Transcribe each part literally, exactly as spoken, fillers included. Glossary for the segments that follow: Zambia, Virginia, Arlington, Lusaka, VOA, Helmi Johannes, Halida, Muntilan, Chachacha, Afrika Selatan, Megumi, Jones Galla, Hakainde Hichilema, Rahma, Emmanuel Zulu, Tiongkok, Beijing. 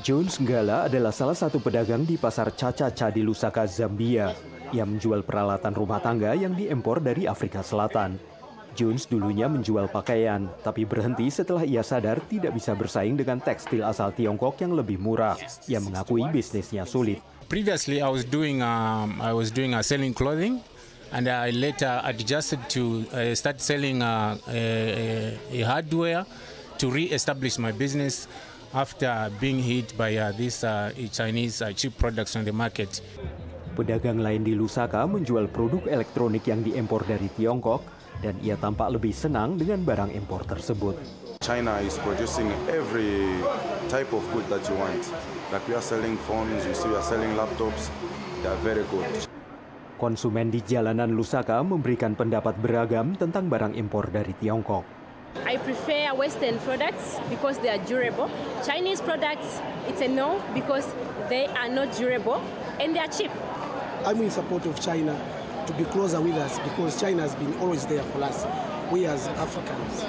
Jones Galla adalah salah satu pedagang di pasar Chachacha di Lusaka, Zambia. Ia menjual peralatan rumah tangga yang diimpor dari Afrika Selatan. Jones dulunya menjual pakaian, tapi berhenti setelah ia sadar tidak bisa bersaing dengan tekstil asal Tiongkok yang lebih murah. Ia mengakui bisnisnya sulit. Previously, I was doing um, I was doing uh, selling clothing, and I later adjusted to uh, start selling uh, a, a hardware to re-establish my business. After being hit by uh, these uh, Chinese uh, cheap products on the market. Pedagang lain di Lusaka menjual produk elektronik yang diimpor dari Tiongkok dan ia tampak lebih senang dengan barang impor tersebut. China is producing every type of good that you want. Like we are selling phones, you see we are selling laptops. They are very good. Konsumen di jalanan Lusaka memberikan pendapat beragam tentang barang impor dari Tiongkok. I prefer Western products because they are durable. Chinese products, it's a no because they are not durable and they are cheap. I'm in support of China to be closer with us because China has been always there for us, we as Africans.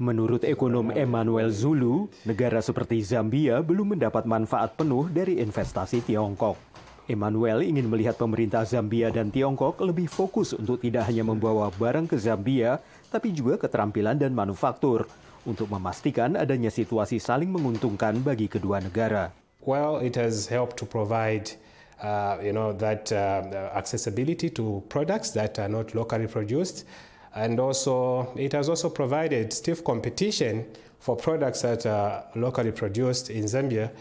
Menurut ekonom Emmanuel Zulu, negara seperti Zambia belum mendapat manfaat penuh dari investasi Tiongkok. Emmanuel ingin melihat pemerintah Zambia dan Tiongkok lebih fokus untuk tidak hanya membawa barang ke Zambia, tapi juga keterampilan dan manufaktur, untuk memastikan adanya situasi saling menguntungkan bagi kedua negara. Well, it has helped to provide, uh, you know, that uh, accessibility to products that are not locally produced, and also it has also provided stiff competition for products that are locally produced in Zambia.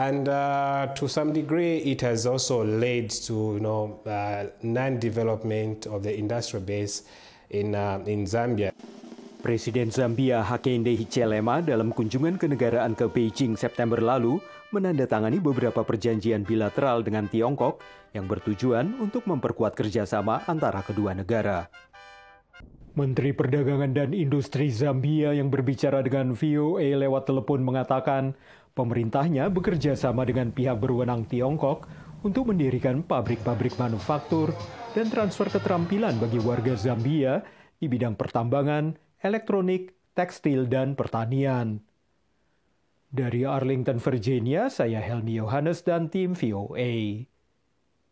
And uh, to some degree, it has also led to you know uh, non-development of the industrial base in uh, in Zambia. Presiden Zambia Hakainde Hichilema dalam kunjungan kenegaraan ke Beijing September lalu menandatangani beberapa perjanjian bilateral dengan Tiongkok yang bertujuan untuk memperkuat kerjasama antara kedua negara. Menteri Perdagangan dan Industri Zambia yang berbicara dengan V O A lewat telepon mengatakan pemerintahnya bekerja sama dengan pihak berwenang Tiongkok untuk mendirikan pabrik-pabrik manufaktur dan transfer keterampilan bagi warga Zambia di bidang pertambangan, elektronik, tekstil, dan pertanian. Dari Arlington, Virginia, saya Helmi Johannes dan tim V O A.